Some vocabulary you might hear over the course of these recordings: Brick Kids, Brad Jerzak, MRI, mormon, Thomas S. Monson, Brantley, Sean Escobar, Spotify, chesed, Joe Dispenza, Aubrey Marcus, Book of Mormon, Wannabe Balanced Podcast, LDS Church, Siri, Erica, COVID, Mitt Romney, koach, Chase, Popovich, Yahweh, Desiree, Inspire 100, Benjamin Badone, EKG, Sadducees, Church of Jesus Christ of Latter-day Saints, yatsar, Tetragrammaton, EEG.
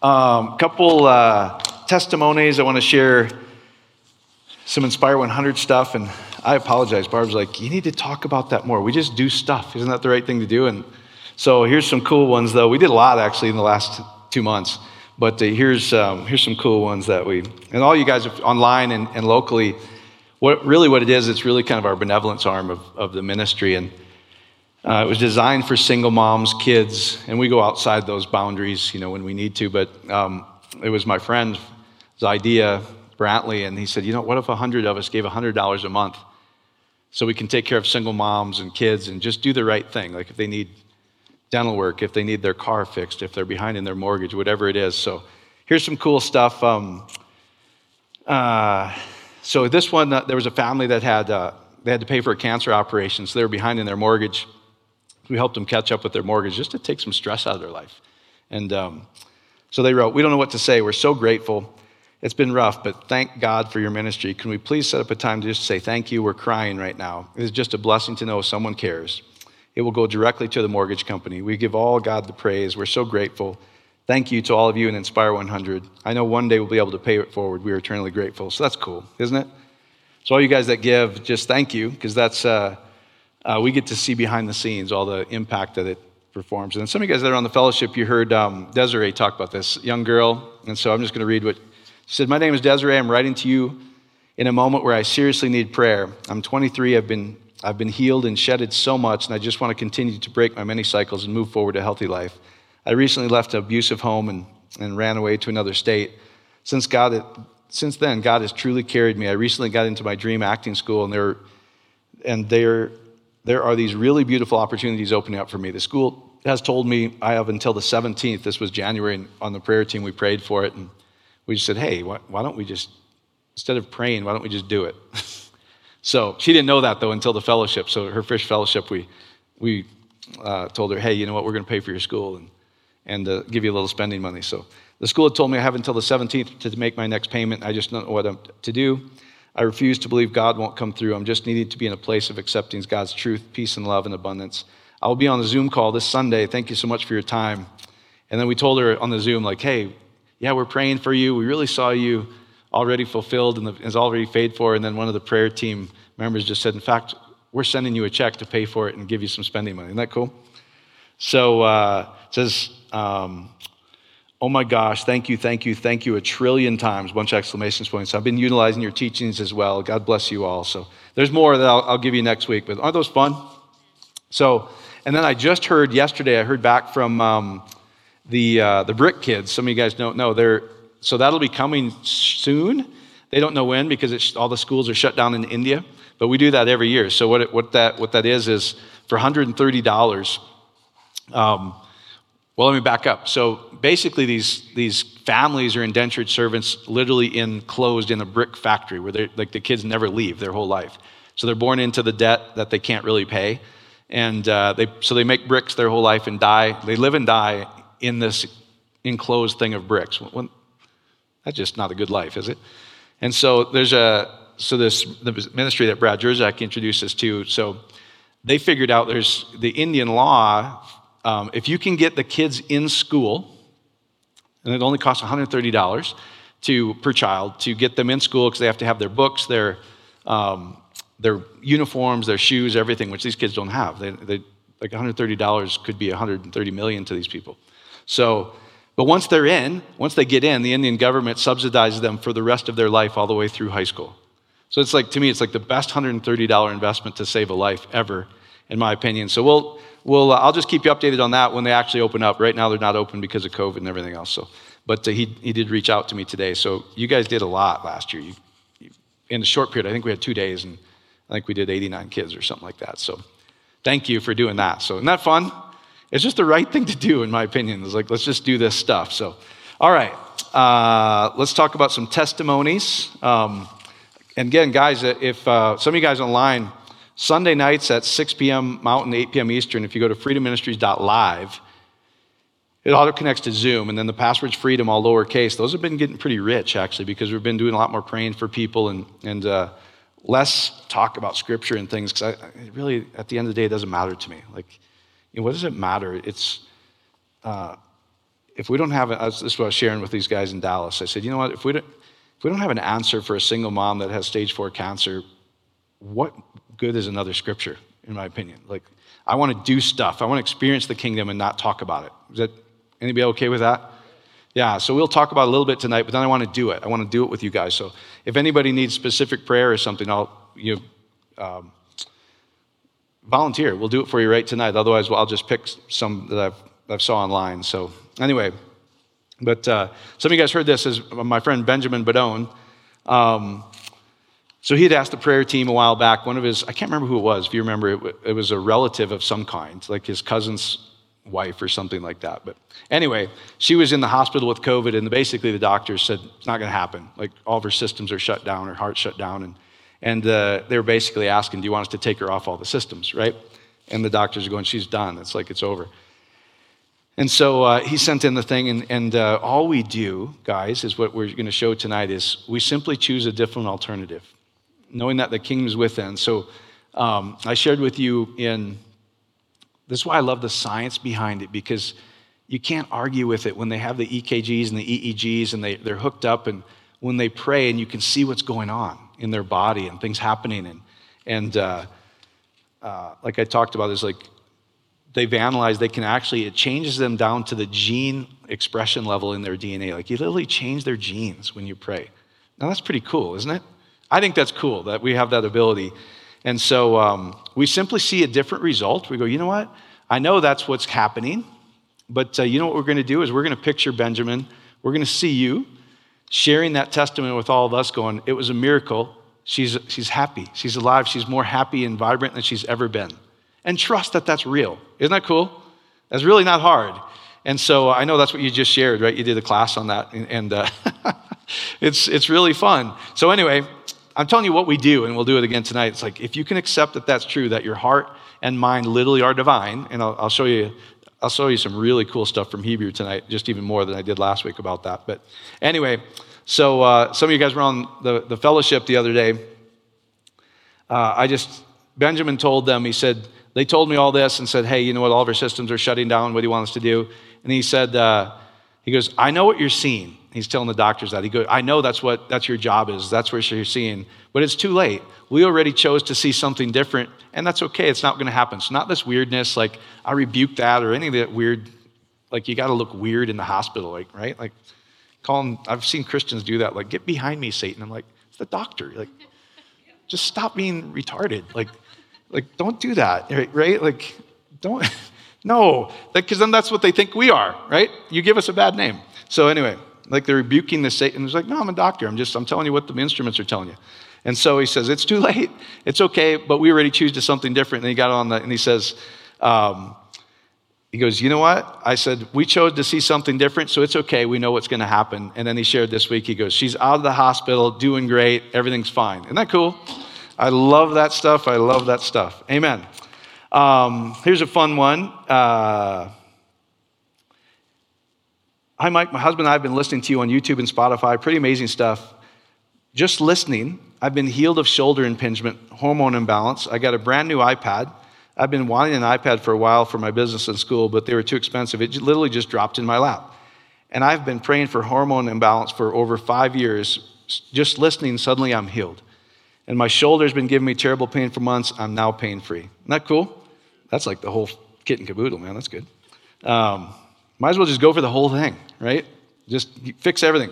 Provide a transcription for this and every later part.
Couple testimonies I want to share. Some Inspire 100 stuff, and I apologize. Barb's like, you need to talk about that more. We just do stuff. Isn't that the right thing to do? And so here's some cool ones, though. We did a lot, actually, in the last 2 months. But here's some cool ones that we, and all you guys online and locally, what it is, it's really kind of our benevolence arm of the ministry. And it was designed for single moms, kids, and we go outside those boundaries, you know, when we need to. But it was my friend's idea, Brantley, and he said, you know, what if 100 of us gave $100 a month so we can take care of single moms and kids and just do the right thing? Like if they need dental work, if they need their car fixed, if they're behind in their mortgage, whatever it is. So here's some cool stuff. So this one, there was a family that had to pay for a cancer operation, so they were behind in their mortgage. We helped them catch up with their mortgage just to take some stress out of their life. And so they wrote, we don't know what to say. We're so grateful. It's been rough, but thank God for your ministry. Can we please set up a time to just say thank you? We're crying right now. It is just a blessing to know someone cares. It will go directly to the mortgage company. We give all God the praise. We're so grateful. Thank you to all of you in Inspire 100. I know one day we'll be able to pay it forward. We are eternally grateful. So that's cool, isn't it? So all you guys that give, just thank you, because that's we get to see behind the scenes all the impact that it performs. And then some of you guys that are on the fellowship, you heard Desiree talk about this young girl. And so I'm just going to read what she said. My name is Desiree. I'm writing to you in a moment where I seriously need prayer. I'm 23. I've been healed and shedded so much, and I just want to continue to break my many cycles and move forward to a healthy life. I recently left an abusive home and ran away to another state. Since then, God has truly carried me. I recently got into my dream acting school, and there are these really beautiful opportunities opening up for me. The school has told me I have until the 17th. This was January, and on the prayer team, we prayed for it, and we just said, hey, why don't we just, instead of praying, why don't we just do it? So she didn't know that, though, until the fellowship. So her first fellowship, we told her, hey, you know what, we're going to pay for your school and give you a little spending money. So the school had told me I have until the 17th to make my next payment. I just don't know what I'm to do. I refuse to believe God won't come through. I'm just needing to be in a place of accepting God's truth, peace, and love, and abundance. I'll be on a Zoom call this Sunday. Thank you so much for your time. And then we told her on the Zoom, like, hey, yeah, we're praying for you. We really saw you already fulfilled and is already paid for. And then one of the prayer team members just said, in fact, we're sending you a check to pay for it and give you some spending money. Isn't that cool? So it says, oh my gosh, thank you a trillion times, bunch of exclamation points. I've been utilizing your teachings as well. God bless you all. So there's more that I'll give you next week, but aren't those fun? So, and then I just heard yesterday, I heard back from the Brick Kids. Some of you guys don't know. So that'll be coming soon. They don't know when because all the schools are shut down in India, but we do that every year. So what that is for $130. Well, let me back up. So basically these families are indentured servants, literally enclosed in a brick factory where they're like the kids never leave their whole life. So they're born into the debt that they can't really pay. And they make bricks their whole life and die. They live and die in this enclosed thing of bricks. That's just not a good life, is it? And so the ministry that Brad Jerzak introduced us to. So they figured out there's the Indian law. If you can get the kids in school, and it only costs $130 per child to get them in school because they have to have their books, their uniforms, their shoes, everything, which these kids don't have. They like $130 could be $130 million to these people. So. But once they get in, the Indian government subsidizes them for the rest of their life all the way through high school. So it's like, to me, it's like the best $130 investment to save a life ever, in my opinion. So I'll just keep you updated on that when they actually open up. Right now, they're not open because of COVID and everything else. So, but he did reach out to me today. So you guys did a lot last year. You in a short period, I think we had 2 days, and I think we did 89 kids or something like that. So thank you for doing that. So isn't that fun? It's just the right thing to do, in my opinion. It's like, let's just do this stuff. So, all right, let's talk about some testimonies. And again, guys, if some of you guys online, Sunday nights at 6 p.m. Mountain, 8 p.m. Eastern, if you go to freedomministries.live, it auto-connects to Zoom. And then the password's freedom, all lowercase. Those have been getting pretty rich, actually, because we've been doing a lot more praying for people and less talk about Scripture and things. Because it really, at the end of the day, it doesn't matter to me. Like, what does it matter? It's if we don't have, this is what I was sharing with these guys in Dallas. I said, you know what, if we don't have an answer for a single mom that has stage 4 cancer, what good is another scripture, in my opinion? Like, I want to do stuff. I want to experience the kingdom and not talk about it. Is that anybody okay with that? Yeah, so we'll talk about it a little bit tonight, but then I want to do it. I want to do it with you guys. So if anybody needs specific prayer or something, I'll volunteer. We'll do it for you right tonight. Otherwise, I'll just pick some that I've saw online. So anyway, but some of you guys heard this is my friend Benjamin Badone. So he had asked the prayer team a while back, one of his, I can't remember who it was, if you remember, it was a relative of some kind, like his cousin's wife or something like that. But anyway, she was in the hospital with COVID, and basically the doctor said, it's not going to happen. Like, all of her systems are shut down, her heart's shut down. And they were basically asking, do you want us to take her off all the systems, right? And the doctors are going, she's done. It's like, it's over. And so he sent in the thing, and all we do, guys, is what we're going to show tonight is we simply choose a different alternative, knowing that the kingdom is within. So I shared with you this is why I love the science behind it, because you can't argue with it when they have the EKGs and the EEGs, and they're hooked up, and when they pray, and you can see what's going on in their body and things happening. And like I talked about, there's like, they've analyzed, it changes them down to the gene expression level in their DNA. Like, you literally change their genes when you pray. Now, that's pretty cool, isn't it? I think that's cool that we have that ability. And so we simply see a different result. We go, you know what? I know that's what's happening, but you know what we're going to do is we're going to picture Benjamin. We're going to see you sharing that testimony with all of us going, it was a miracle. She's happy. She's alive. She's more happy and vibrant than she's ever been. And trust that that's real. Isn't that cool? That's really not hard. And so I know that's what you just shared, right? You did a class on that, and it's really fun. So anyway, I'm telling you what we do, and we'll do it again tonight. It's like, if you can accept that that's true, that your heart and mind literally are divine, and I'll show you some really cool stuff from Hebrew tonight, just even more than I did last week about that. But anyway, so some of you guys were on the fellowship the other day. Benjamin told them, he said, they told me all this and said, hey, you know what, all of our systems are shutting down. What do you want us to do? And he said, he goes, I know what you're seeing. He's telling the doctors that. He goes, I know that's your job is. That's what you're seeing. But it's too late. We already chose to see something different, and that's okay. It's not going to happen. So not this weirdness, like I rebuke that or any of that weird, like you got to look weird in the hospital, like, right? Like call them, I've seen Christians do that. Like, get behind me, Satan. I'm like, it's the doctor. Like, just stop being retarded. Like don't do that, right? Like, don't, no, because then that's what they think we are, right? You give us a bad name. So anyway, like they're rebuking the Satan. It's like, no, I'm a doctor. I'm telling you what the instruments are telling you. And so he says, it's too late. It's okay, but we already choose to something different. And he got on and he says, he goes, you know what? I said, we chose to see something different, so it's okay. We know what's going to happen. And then he shared this week, he goes, she's out of the hospital, doing great. Everything's fine. Isn't that cool? I love that stuff. I love that stuff. Amen. Here's a fun one. Hi, Mike. My husband and I have been listening to you on YouTube and Spotify. Pretty amazing stuff. Just listening, I've been healed of shoulder impingement, hormone imbalance. I got a brand new iPad. I've been wanting an iPad for a while for my business and school, but they were too expensive. It literally just dropped in my lap. And I've been praying for hormone imbalance for over 5 years. Just listening, suddenly I'm healed. And my shoulder's been giving me terrible pain for months. I'm now pain-free. Isn't that cool? That's like the whole kit and caboodle, man. That's good. Might as well just go for the whole thing, right? Just fix everything.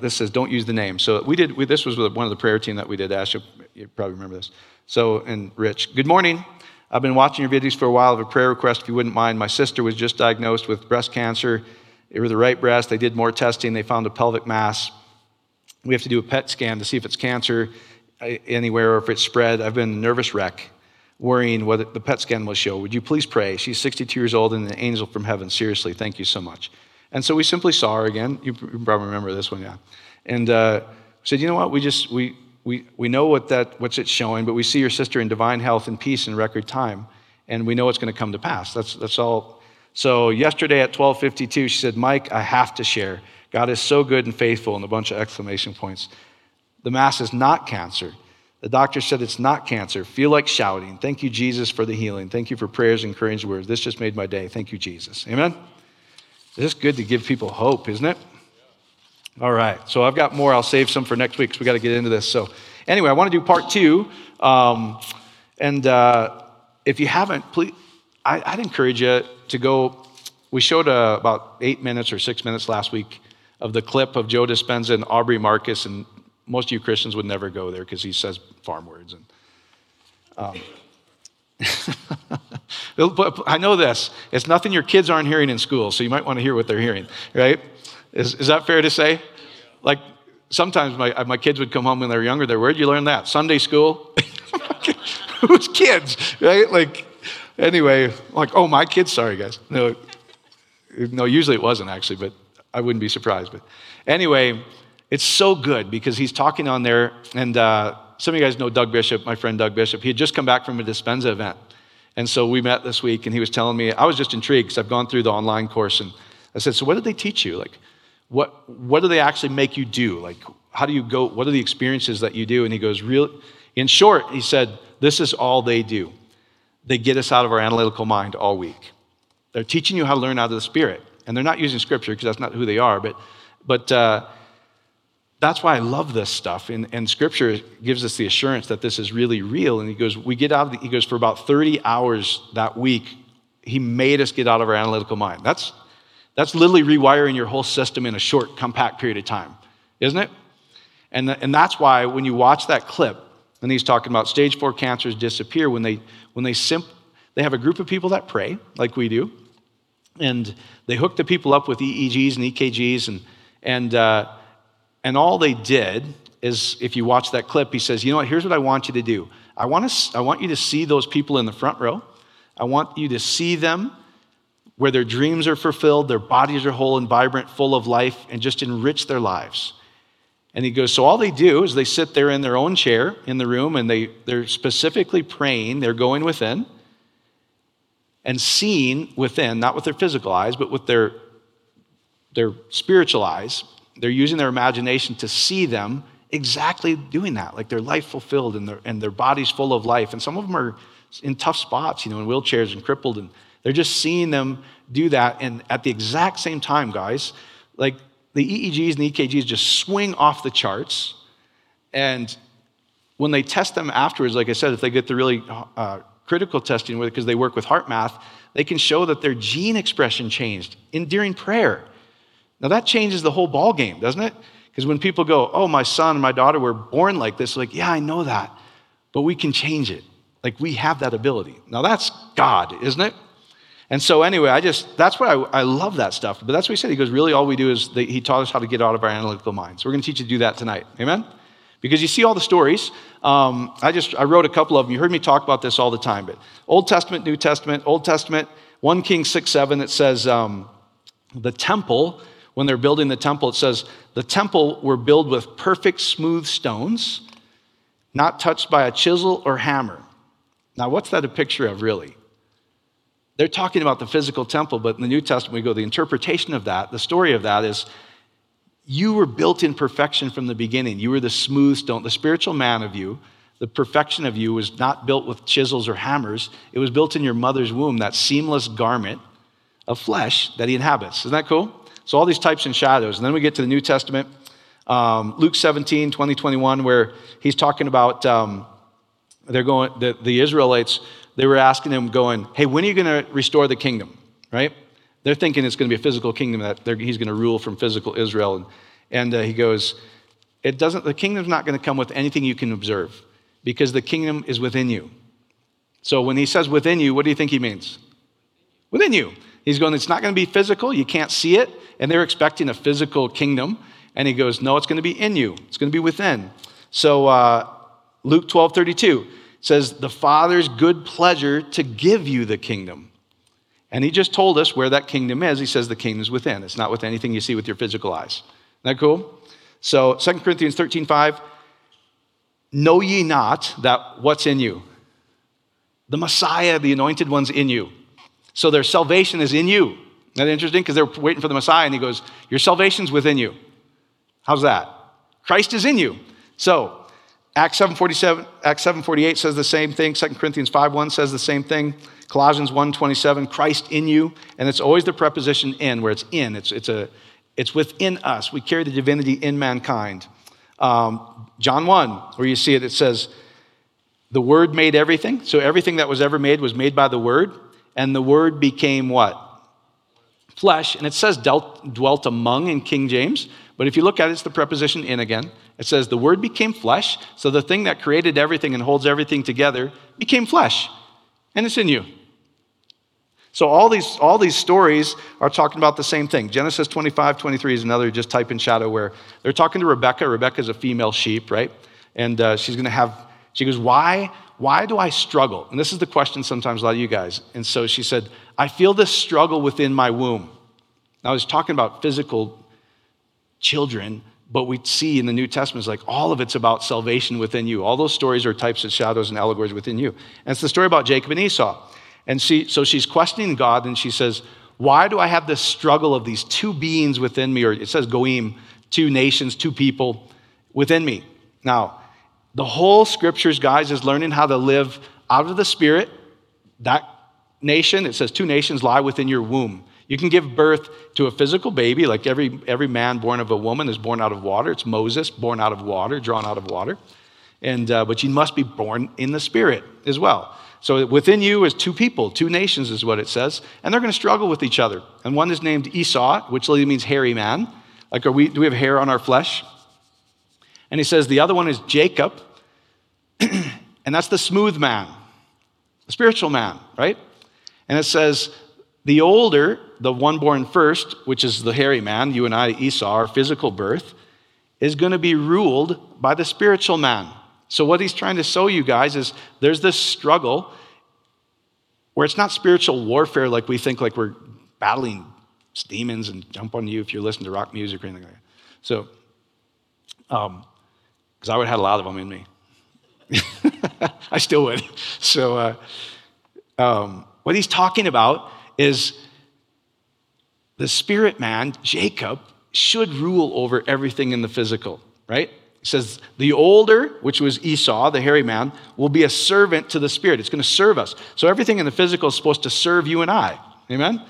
This says don't use the name. So this was with one of the prayer team that we did. Ash, you probably remember this. So, and Rich, good morning. I've been watching your videos for a while. I have a prayer request, if you wouldn't mind. My sister was just diagnosed with breast cancer. It was the right breast. They did more testing. They found a pelvic mass. We have to do a PET scan to see if it's cancer anywhere or if it's spread. I've been a nervous wreck, worrying what the PET scan will show. Would you please pray? She's 62 years old and an angel from heaven. Seriously, thank you so much. And so we simply saw her again. You probably remember this one, yeah. And said, you know what? We know what's it's showing, but we see your sister in divine health and peace in record time, and we know it's going to come to pass. That's all. So yesterday at 12:52, she said, Mike, I have to share. God is so good and faithful, and a bunch of exclamation points. The mass is not cancer. The doctor said it's not cancer. Feel like shouting. Thank you, Jesus, for the healing. Thank you for prayers and encouraging words. This just made my day. Thank you, Jesus. Amen? It's good to give people hope, isn't it? All right. So I've got more. I'll save some for next week because we got to get into this. So anyway, I want to do part two. If you haven't, please, I'd encourage you to go. We showed about 8 minutes or 6 minutes last week of the clip of Joe Dispenza and Aubrey Marcus, and most of you Christians would never go there because he says farm words. And I know this. It's nothing your kids aren't hearing in school, so you might want to hear what they're hearing, right? Is that fair to say? Like, sometimes my kids would come home when they were younger. They're, where'd you learn that? Sunday school? Who's kids, right? Like, anyway, like, oh, my kids? Sorry, guys. No, usually it wasn't, actually, but I wouldn't be surprised. But anyway, it's so good because he's talking on there, and some of you guys know Doug Bishop, my friend Doug Bishop. He had just come back from a Dispenza event, and so we met this week, and he was telling me, I was just intrigued because I've gone through the online course, and I said, so what did they teach you? Like, what do they actually make you do? Like, how do you go? What are the experiences that you do? And he goes, in short, he said, this is all they do. They get us out of our analytical mind all week. They're teaching you how to learn out of the Spirit. And they're not using Scripture because that's not who they are. But that's why I love this stuff. And Scripture gives us the assurance that this is really real. And he goes, for about 30 hours that week, he made us get out of our analytical mind. That's literally rewiring your whole system in a short, compact period of time, isn't it? And that's why when you watch that clip, and he's talking about stage 4 cancers disappear when they have a group of people that pray, like we do, and they hook the people up with EEGs and EKGs, and all they did is, if you watch that clip, he says, you know what, here's what I want you to do. I want you to see those people in the front row. I want you to see them where their dreams are fulfilled, their bodies are whole and vibrant, full of life, and just enrich their lives. And he goes, so all they do is they sit there in their own chair in the room, and they're specifically praying, they're going within, and seeing within, not with their physical eyes, but with their spiritual eyes. They're using their imagination to see them exactly doing that, like their life fulfilled and their bodies full of life. And some of them are in tough spots, in wheelchairs and crippled, and they're just seeing them do that. And at the exact same time, guys, like the EEGs and EKGs just swing off the charts. And when they test them afterwards, like I said, if they get the really critical testing with it, because they work with Heart Math, they can show that their gene expression changed during prayer. Now that changes the whole ball game, doesn't it? Because when people go, oh, my son and my daughter were born like this, like, yeah, I know that, but we can change it. Like, we have that ability. Now that's God, isn't it? And so anyway, that's why I love that stuff. But that's what he said. He goes, really all we do is he taught us how to get out of our analytical minds. So we're going to teach you to do that tonight. Amen? Because you see all the stories. I wrote a couple of them. You heard me talk about this all the time. But Old Testament, New Testament, Old Testament, 1 Kings 6:7, it says the temple, when they're building the temple, it says the temple were built with perfect smooth stones, not touched by a chisel or hammer. Now what's that a picture of, really? They're talking about the physical temple, but in the New Testament we go, the interpretation of that, the story of that is, you were built in perfection from the beginning. You were the smooth stone, the spiritual man of you. The perfection of you was not built with chisels or hammers. It was built in your mother's womb, that seamless garment of flesh that he inhabits. Isn't that cool? So all these types and shadows. And then we get to the New Testament, Luke 17, 20, 21, where he's talking about the Israelites, they were asking him going, hey, when are you going to restore the kingdom, right? They're thinking it's going to be a physical kingdom, that he's going to rule from physical Israel. And he goes, the kingdom's not going to come with anything you can observe, because the kingdom is within you. So when he says within you, what do you think he means? Within you. He's going, it's not going to be physical. You can't see it. And they're expecting a physical kingdom. And he goes, no, it's going to be in you. It's going to be within. So Luke 12:32 says, the Father's good pleasure to give you the kingdom. And he just told us where that kingdom is. He says the kingdom is within. It's not with anything you see with your physical eyes. Isn't that cool? So 2 Corinthians 13:5, know ye not that what's in you? The Messiah, the anointed one's in you. So their salvation is in you. Isn't that interesting? Because they're waiting for the Messiah, and he goes, your salvation's within you. How's that? Christ is in you. So Acts 7:48 says the same thing. 2 Corinthians 5:1 says the same thing. Colossians 1:27, Christ in you. And it's always the preposition in, where it's in. It's within us. We carry the divinity in mankind. John 1, where you see it, it says, the Word made everything. So everything that was ever made was made by the Word. And the Word became what? Flesh. And it says dwelt among in King James. But if you look at it, it's the preposition in again. It says the Word became flesh. So the thing that created everything and holds everything together became flesh. And it's in you. So all these stories are talking about the same thing. Genesis 25:23 is another, just type in shadow, where they're talking to Rebecca. Rebecca's a female sheep, right? And she goes, why do I struggle? And this is the question sometimes a lot of you guys. And so she said, I feel this struggle within my womb. And I was talking about physical children, but we see in the New Testament, it's like all of it's about salvation within you. All those stories are types of shadows and allegories within you. And it's the story about Jacob and Esau. And so she's questioning God, and she says, why do I have this struggle of these two beings within me? Or it says goyim, two nations, two people within me. Now, the whole scriptures, guys, is learning how to live out of the Spirit. That nation, it says two nations lie within your womb. You can give birth to a physical baby, like every man born of a woman is born out of water. It's Moses, born out of water, drawn out of water. But you must be born in the Spirit as well. So within you is two people, two nations is what it says. And they're going to struggle with each other. And one is named Esau, which literally means hairy man. Like, do we have hair on our flesh? And he says the other one is Jacob. And that's the smooth man, the spiritual man, right? And it says the older, the one born first, which is the hairy man, you and I, Esau, our physical birth, is going to be ruled by the spiritual man. So what he's trying to show you guys is there's this struggle where it's not spiritual warfare like we think, like we're battling demons and jump on you if you listen to rock music or anything like that. So, because I would have had a lot of them in me. I still would. So what he's talking about is the spirit man, Jacob, should rule over everything in the physical, right? It says the older, which was Esau, the hairy man, will be a servant to the Spirit. It's going to serve us. So everything in the physical is supposed to serve you and I. Amen?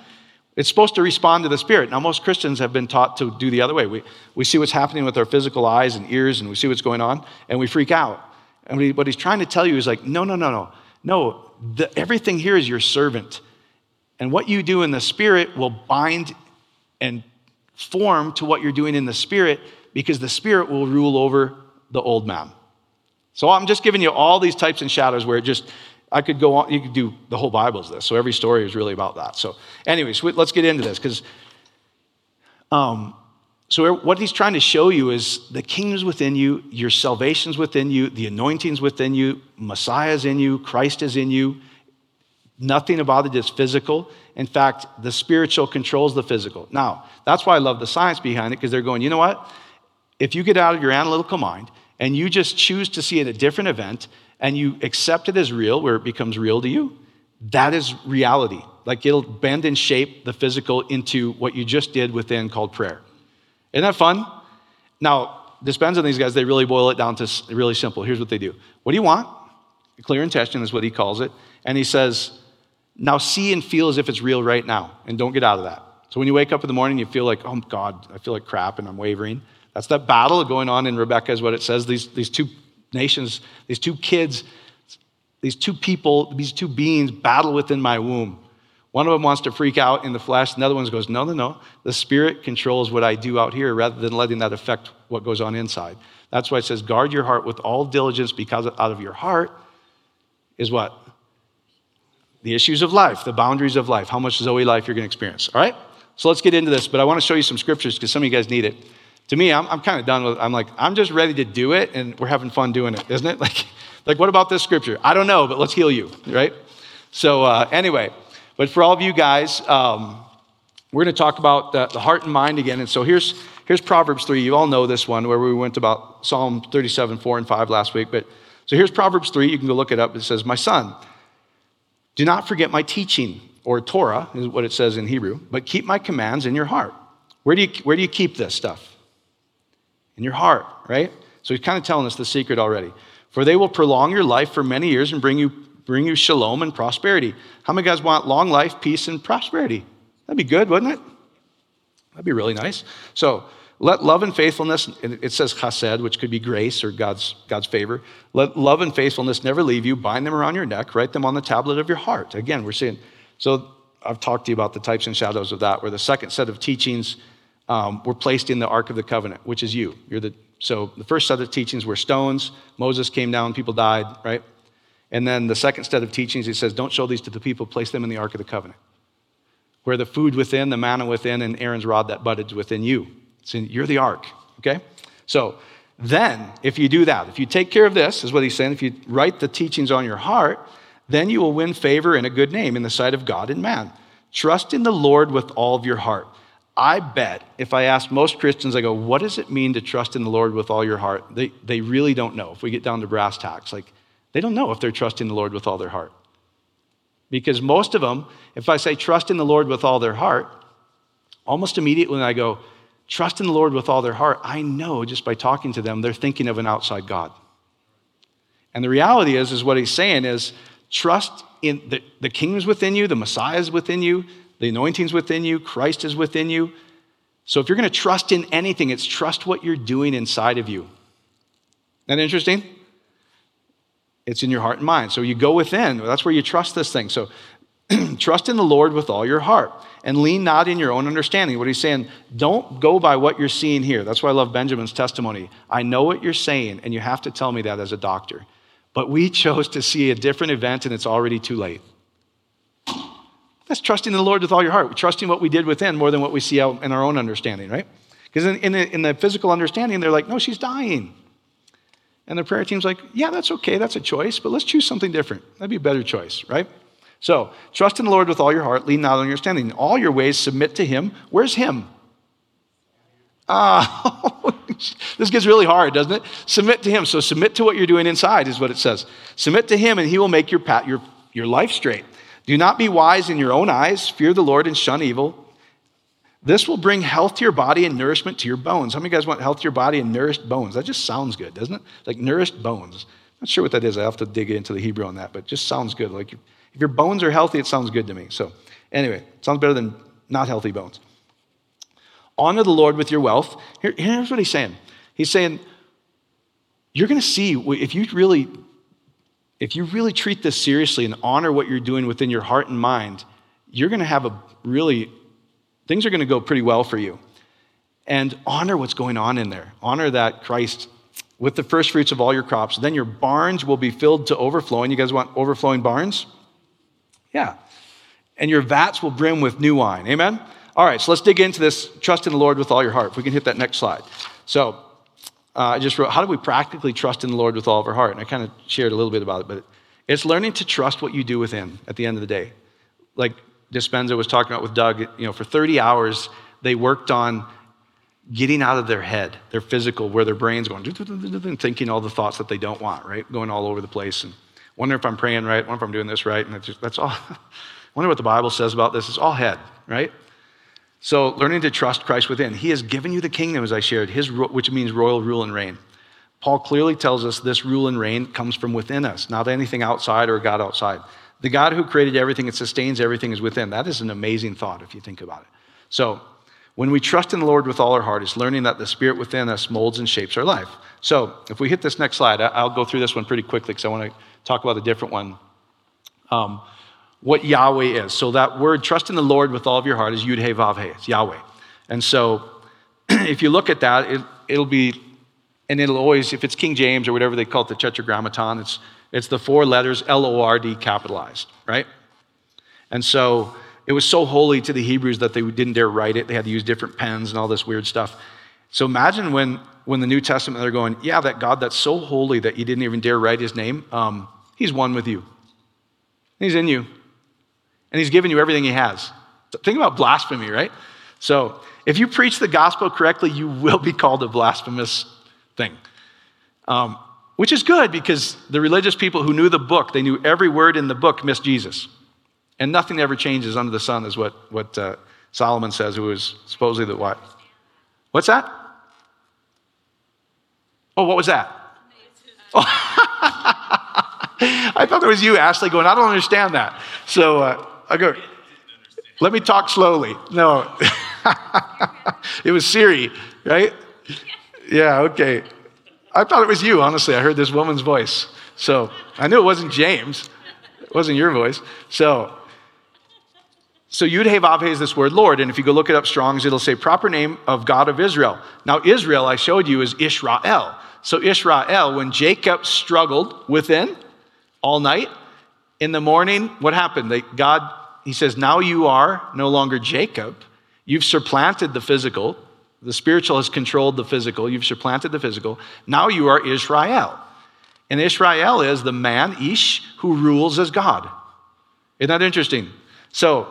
It's supposed to respond to the Spirit. Now, most Christians have been taught to do the other way. We see what's happening with our physical eyes and ears, and we see what's going on, and we freak out. And what he's trying to tell you is like, no. Everything here is your servant. And what you do in the Spirit will bind and form to what you're doing in the Spirit, because the Spirit will rule over the old man. So I'm just giving you all these types and shadows where it just, I could go on, you could do the whole Bible is this. So every story is really about that. So anyways, let's get into this, because so what he's trying to show you is the kingdom's within you, your salvation's within you, the anointing's within you, Messiah's in you, Christ is in you. Nothing about it is physical. In fact, the spiritual controls the physical. Now, that's why I love the science behind it, because they're going, you know what? If you get out of your analytical mind and you just choose to see it a different event and you accept it as real, where it becomes real to you, that is reality. Like, it'll bend and shape the physical into what you just did within, called prayer. Isn't that fun? Now, Dispenza and these guys, they really boil it down to really simple. Here's what they do. What do you want? A clear intention is what he calls it. And he says, now see and feel as if it's real right now, and don't get out of that. So when you wake up in the morning, you feel like, oh God, I feel like crap and I'm wavering. That's that battle going on in Rebecca, is what it says. These two nations, these two kids, these two people, these two beings battle within my womb. One of them wants to freak out in the flesh. Another one goes, no. The Spirit controls what I do out here rather than letting that affect what goes on inside. That's why it says, guard your heart with all diligence, because out of your heart is what? The issues of life, the boundaries of life, how much Zoe life you're going to experience. All right? So let's get into this, but I want to show you some scriptures because some of you guys need it. To me, I'm kind of done with it. I'm like, I'm just ready to do it, and we're having fun doing it, isn't it? Like what about this scripture? I don't know, but let's heal you, right? So anyway, but for all of you guys, we're going to talk about the heart and mind again. And so here's Proverbs 3. You all know this one, where we went about Psalm 37, 4, and 5 last week. But so here's Proverbs 3. You can go look it up. It says, my son, do not forget my teaching, or Torah is what it says in Hebrew, but keep my commands in your heart. Where do you keep this stuff? In your heart, right? So he's kind of telling us the secret already. For they will prolong your life for many years and bring you shalom and prosperity. How many guys want long life, peace, and prosperity? That'd be good, wouldn't it? That'd be really nice. So let love and faithfulness, and it says chesed, which could be grace or God's favor. Let love and faithfulness never leave you. Bind them around your neck. Write them on the tablet of your heart. Again, we're seeing. So I've talked to you about the types and shadows of that, where the second set of teachings were placed in the Ark of the Covenant, which is you. So the first set of teachings were stones. Moses came down. People died, right? And then the second set of teachings, he says, don't show these to the people. Place them in the Ark of the Covenant, where the food within, the manna within, and Aaron's rod that budded within you. You're the ark, okay? So then, if you do that, if you take care of this, is what he's saying, if you write the teachings on your heart, then you will win favor and a good name in the sight of God and man. Trust in the Lord with all of your heart. I bet if I ask most Christians, I go, what does it mean to trust in the Lord with all your heart? They really don't know. If we get down to brass tacks, like they don't know if they're trusting the Lord with all their heart. Because most of them, if I say trust in the Lord with all their heart, almost immediately I go, trust in the Lord with all their heart, I know just by talking to them, they're thinking of an outside God. And the reality is what he's saying is, trust in the kingdom's within you, the Messiah's within you, the anointing's within you, Christ is within you. So if you're going to trust in anything, it's trust what you're doing inside of you. Isn't that interesting? It's in your heart and mind. So you go within. That's where you trust this thing. So trust in the Lord with all your heart and lean not in your own understanding. What he's saying, don't go by what you're seeing here. That's why I love Benjamin's testimony. I know what you're saying, and you have to tell me that as a doctor. But we chose to see a different event, and it's already too late. That's trusting the Lord with all your heart. We're trusting what we did within more than what we see out in our own understanding, right? Because in the physical understanding, they're like, no, she's dying. And the prayer team's like, yeah, that's okay. That's a choice, but let's choose something different. That'd be a better choice, right? So, trust in the Lord with all your heart, lean not on your understanding. In all your ways, submit to him. Where's him? This gets really hard, doesn't it? Submit to him. So, submit to what you're doing inside is what it says. Submit to him, and he will make your life straight. Do not be wise in your own eyes. Fear the Lord and shun evil. This will bring health to your body and nourishment to your bones. How many of you guys want health to your body and nourished bones? That just sounds good, doesn't it? Like nourished bones. I'm not sure what that is. I have to dig into the Hebrew on that, but it just sounds good. Like if your bones are healthy, it sounds good to me. So anyway, it sounds better than not healthy bones. Honor the Lord with your wealth. Here's what he's saying. He's saying, you're going to see, if you really treat this seriously and honor what you're doing within your heart and mind, you're going to have things are going to go pretty well for you. And honor what's going on in there. Honor that Christ with the first fruits of all your crops. Then your barns will be filled to overflowing. You guys want overflowing barns? Yeah. And your vats will brim with new wine. Amen? All right, so let's dig into this. Trust in the Lord with all your heart. If we can hit that next slide. So I just wrote, how do we practically trust in the Lord with all of our heart? And I kind of shared a little bit about it, but it's learning to trust what you do within at the end of the day. Like Dispenza was talking about with Doug, for 30 hours, they worked on getting out of their head, their physical, where their brain's going, and thinking all the thoughts that they don't want, right? Going all over the place and wonder if I'm praying right, wonder if I'm doing this right, and that's all. Wonder what the Bible says about this. It's all head, right? So learning to trust Christ within. He has given you the kingdom, as I shared, which means royal rule and reign. Paul clearly tells us this rule and reign comes from within us, not anything outside or God outside. The God who created everything and sustains everything is within. That is an amazing thought if you think about it. So when we trust in the Lord with all our heart, it's learning that the Spirit within us molds and shapes our life. So if we hit this next slide, I'll go through this one pretty quickly because I want to talk about a different one. What Yahweh is. So that word, trust in the Lord with all of your heart, is Yud-Heh Vav-Heh. It's Yahweh. And so if you look at that, it'll be, and it'll always, if it's King James or whatever they call it, the Tetragrammaton, it's the four letters L-O-R-D capitalized, right? And so it was so holy to the Hebrews that they didn't dare write it. They had to use different pens and all this weird stuff. So imagine when the New Testament, they're going, yeah, that God that's so holy that you didn't even dare write his name, he's one with you. He's in you. And he's given you everything he has. So think about blasphemy, right? So if you preach the gospel correctly, you will be called a blasphemous thing. Which is good because the religious people who knew the book, they knew every word in the book, missed Jesus. And nothing ever changes under the sun is what Solomon says, who was supposedly the what? What's that? Oh, what was that? I thought that was you, Ashley, going, I don't understand that. So I go, let me talk slowly. No. It was Siri, right? Yeah, okay. I thought it was you, honestly. I heard this woman's voice. So I knew it wasn't James. It wasn't your voice. So Yud Hey Vav Hey is this word, Lord. And if you go look it up Strong's, it'll say proper name of God of Israel. Now, Israel, I showed you, is Israel. So Israel, when Jacob struggled within all night, in the morning, what happened? He says, now you are no longer Jacob. You've supplanted the physical. The spiritual has controlled the physical. You've supplanted the physical. Now you are Israel. And Israel is the man, Ish, who rules as God. Isn't that interesting? So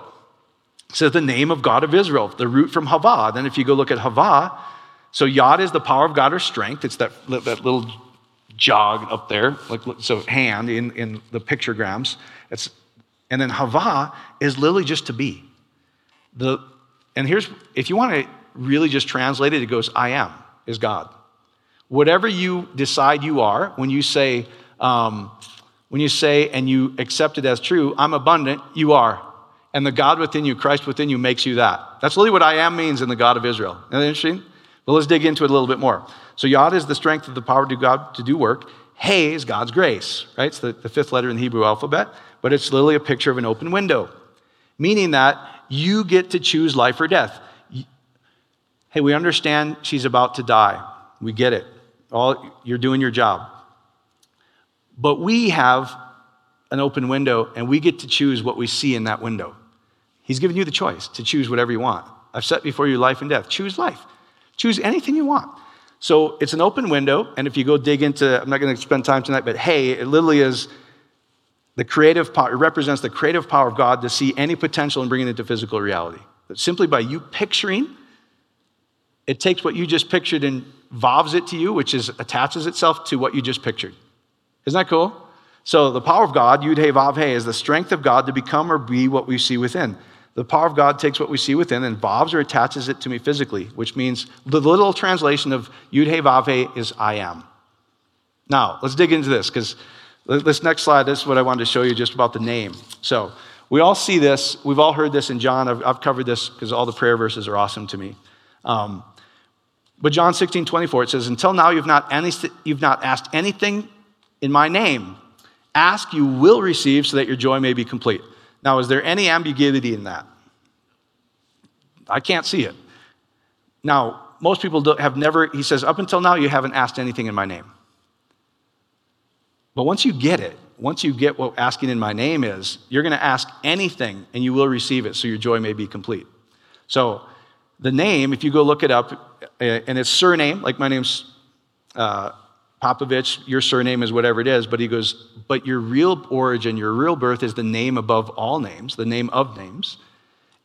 it says the name of God of Israel, the root from Havah. Then if you go look at Havah, so Yod is the power of God or strength. It's that little jog up there, like so hand in the pictograms. And then Havah is literally just to be. And here's, if you want to really just translate it, it goes, I am, is God. Whatever you decide you are, when you say and you accept it as true, I'm abundant, you are. And the God within you, Christ within you, makes you that. That's literally what I am means in the God of Israel. Isn't that interesting? Well, let's dig into it a little bit more. So Yod is the strength of the power to God to do work. Hey is God's grace, right? It's the fifth letter in the Hebrew alphabet, but it's literally a picture of an open window, meaning that you get to choose life or death. Hey, we understand she's about to die. We get it. You're doing your job. But we have an open window, and we get to choose what we see in that window. He's given you the choice to choose whatever you want. I've set before you life and death. Choose life. Choose anything you want. So it's an open window, and if you go dig into, I'm not going to spend time tonight, but hey, it literally is the creative power. It represents the creative power of God to see any potential and bring it into physical reality. But simply by you picturing, it takes what you just pictured and vavs it to you, which is attaches itself to what you just pictured. Isn't that cool? So the power of God, Yud Hey Vav Hey, is the strength of God to become or be what we see within. The power of God takes what we see within and vavs or attaches it to me physically, which means the literal translation of Yud Hey Vav Hey is I am. Now, let's dig into this, because this next slide, this is what I wanted to show you just about the name. So we all see this. We've all heard this in John. I've covered this because all the prayer verses are awesome to me. But John 16:24, it says, until now you've not asked anything in my name. Ask, you will receive, so that your joy may be complete. Now, is there any ambiguity in that? I can't see it. Now, most people he says, up until now you haven't asked anything in my name. But once you get it, once you get what asking in my name is, you're going to ask anything and you will receive it, so your joy may be complete. So the name, if you go look it up, and it's surname, like my name's Popovich, your surname is whatever it is, but he goes, but your real origin, your real birth is the name above all names, the name of names,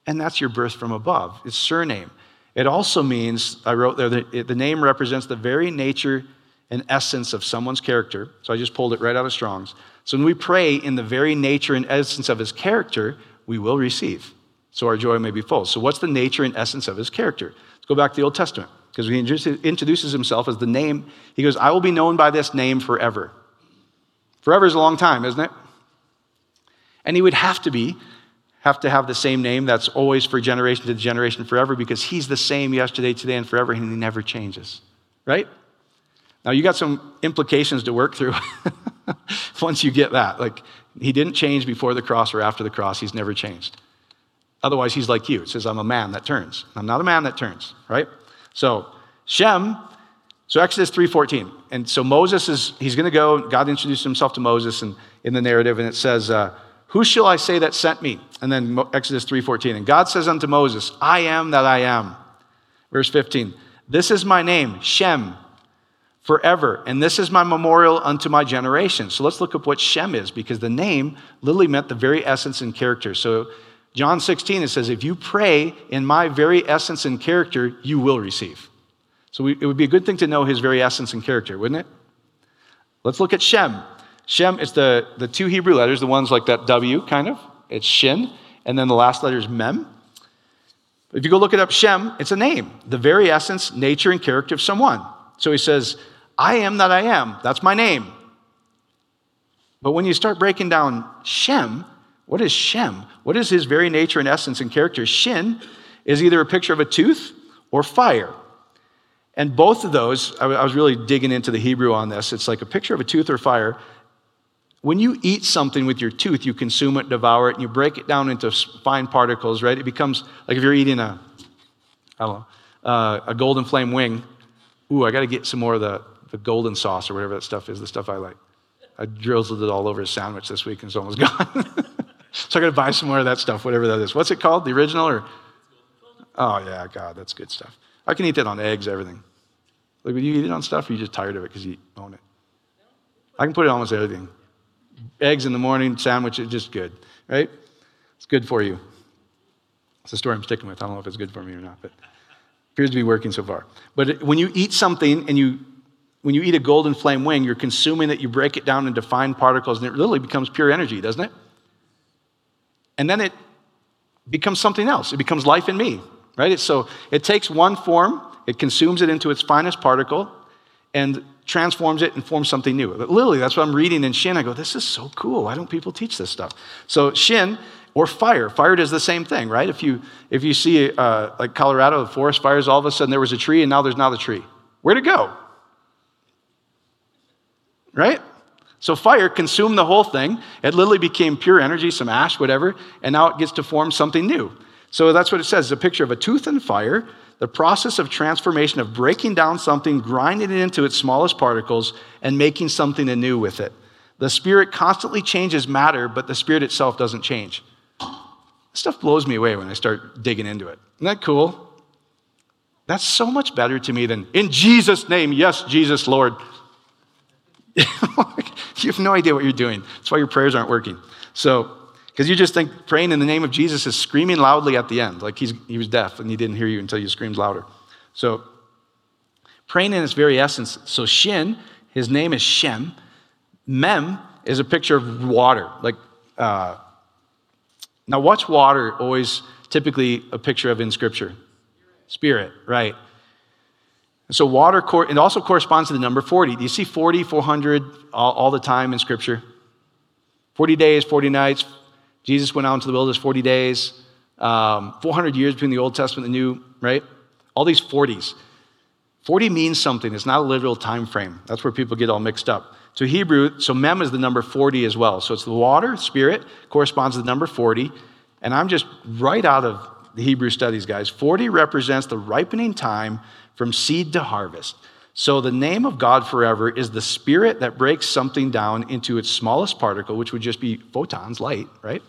and that's your birth from above. It's surname. It also means, I wrote there, that the name represents the very nature and essence of someone's character. So I just pulled it right out of Strong's. So when we pray in the very nature and essence of his character, we will receive, so our joy may be full. So what's the nature and essence of his character? Let's go back to the Old Testament, because he introduces himself as the name. He goes, I will be known by this name forever. Forever is a long time, isn't it? And he would have to have the same name that's always for generation to generation forever, because he's the same yesterday, today, and forever, and he never changes, right? Now, you got some implications to work through once you get that. Like, he didn't change before the cross or after the cross. He's never changed. Otherwise, he's like you. It says, I'm a man that turns. I'm not a man that turns, right? So Shem, so Exodus 3:14. And so Moses he's going to go. God introduced himself to Moses in the narrative, and it says, who shall I say that sent me? And then Exodus 3:14. And God says unto Moses, I am that I am. Verse 15, this is my name, Shem, forever. And this is my memorial unto my generation. So let's look up what Shem is, because the name literally meant the very essence and character. So John 16, it says, if you pray in my very essence and character, you will receive. So it would be a good thing to know his very essence and character, wouldn't it? Let's look at Shem. Shem is the two Hebrew letters, the ones like that W, kind of. It's Shin, and then the last letter is Mem. If you go look it up, Shem, it's a name, the very essence, nature, and character of someone. So he says, I am that I am. That's my name. But when you start breaking down Shem, what is Shem? What is his very nature and essence and character? Shin is either a picture of a tooth or fire. And both of those, I was really digging into the Hebrew on this. It's like a picture of a tooth or fire. When you eat something with your tooth, you consume it, devour it, and you break it down into fine particles, right? It becomes like if you're eating a golden flame wing. Ooh, I got to get some more of the golden sauce or whatever that stuff is, the stuff I like. I drizzled it all over a sandwich this week and it's almost gone. So I got to buy some more of that stuff, whatever that is. What's it called? The original or? Oh, yeah, God, that's good stuff. I can eat that on eggs, everything. Like, would you eat it on stuff or are you just tired of it because you own it? I can put it on almost everything. Eggs in the morning, sandwich, it's just good, right? It's good for you. It's the story I'm sticking with. I don't know if it's good for me or not, but it appears to be working so far. But when you eat something and when you eat a golden flame wing, you're consuming it, you break it down into fine particles, and it literally becomes pure energy, doesn't it? And then it becomes something else. It becomes life in me, right? So it takes one form, it consumes it into its finest particle, and transforms it and forms something new. But literally, that's what I'm reading in Shin. I go, this is so cool. Why don't people teach this stuff? So Shin or fire. Fire does the same thing, right? If you see like Colorado, the forest fires, all of a sudden there was a tree, and now there's not a tree. Where'd it go? Right? So fire consumed the whole thing. It literally became pure energy, some ash, whatever, and now it gets to form something new. So that's what it says. It's a picture of a tooth and fire, the process of transformation, of breaking down something, grinding it into its smallest particles, and making something anew with it. The spirit constantly changes matter, but the spirit itself doesn't change. This stuff blows me away when I start digging into it. Isn't that cool? That's so much better to me than, in Jesus' name, yes, Jesus, Lord. You have no idea what you're doing. That's why your prayers aren't working. So, because you just think praying in the name of Jesus is screaming loudly at the end, like he was deaf and he didn't hear you until you screamed louder. So, praying in its very essence. So Shin, his name is Shem. Mem is a picture of water. Like now, what's water always typically a picture of in Scripture? Spirit, right? So water, it also corresponds to the number 40. Do you see 40, 400 all the time in Scripture? 40 days, 40 nights. Jesus went out into the wilderness 40 days. 400 years between the Old Testament and the New, right? All these 40s. 40 means something. It's not a literal time frame. That's where people get all mixed up. So Hebrew, so Mem is the number 40 as well. So it's the water, spirit, corresponds to the number 40. And I'm just right out of the Hebrew studies, guys. 40 represents the ripening time from seed to harvest. So the name of God forever is the spirit that breaks something down into its smallest particle, which would just be photons, light, right?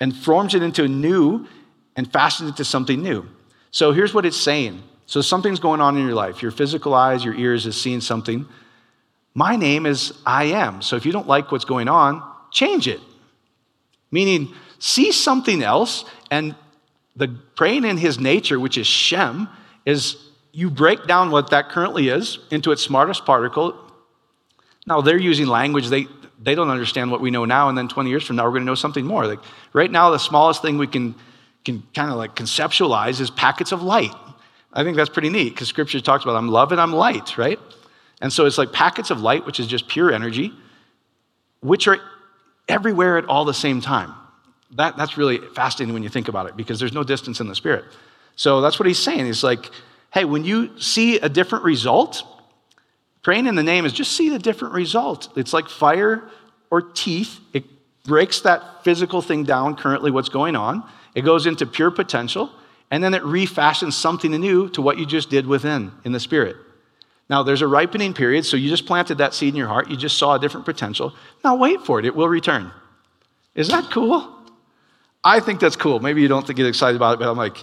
And forms it into a new and fastens it to something new. So here's what it's saying. So something's going on in your life. Your physical eyes, your ears is seeing something. My name is I am. So if you don't like what's going on, change it. Meaning, see something else, and the praying in his nature, which is Shem, is you break down what that currently is into its smartest particle. Now, they're using language. They don't understand what we know now, and then 20 years from now, we're going to know something more. Like right now, the smallest thing we can kind of like conceptualize is packets of light. I think that's pretty neat, because Scripture talks about I'm love and I'm light, right? And so it's like packets of light, which is just pure energy, which are everywhere at all the same time. That's really fascinating when you think about it, because there's no distance in the Spirit. So that's what he's saying. He's like, hey, when you see a different result, praying in the name is just see the different result. It's like fire or teeth. It breaks that physical thing down, currently what's going on. It goes into pure potential, and then it refashions something anew to what you just did within, in the Spirit. Now, there's a ripening period, so you just planted that seed in your heart. You just saw a different potential. Now, wait for it. It will return. Is that cool? I think that's cool. Maybe you don't get excited about it, but I'm like,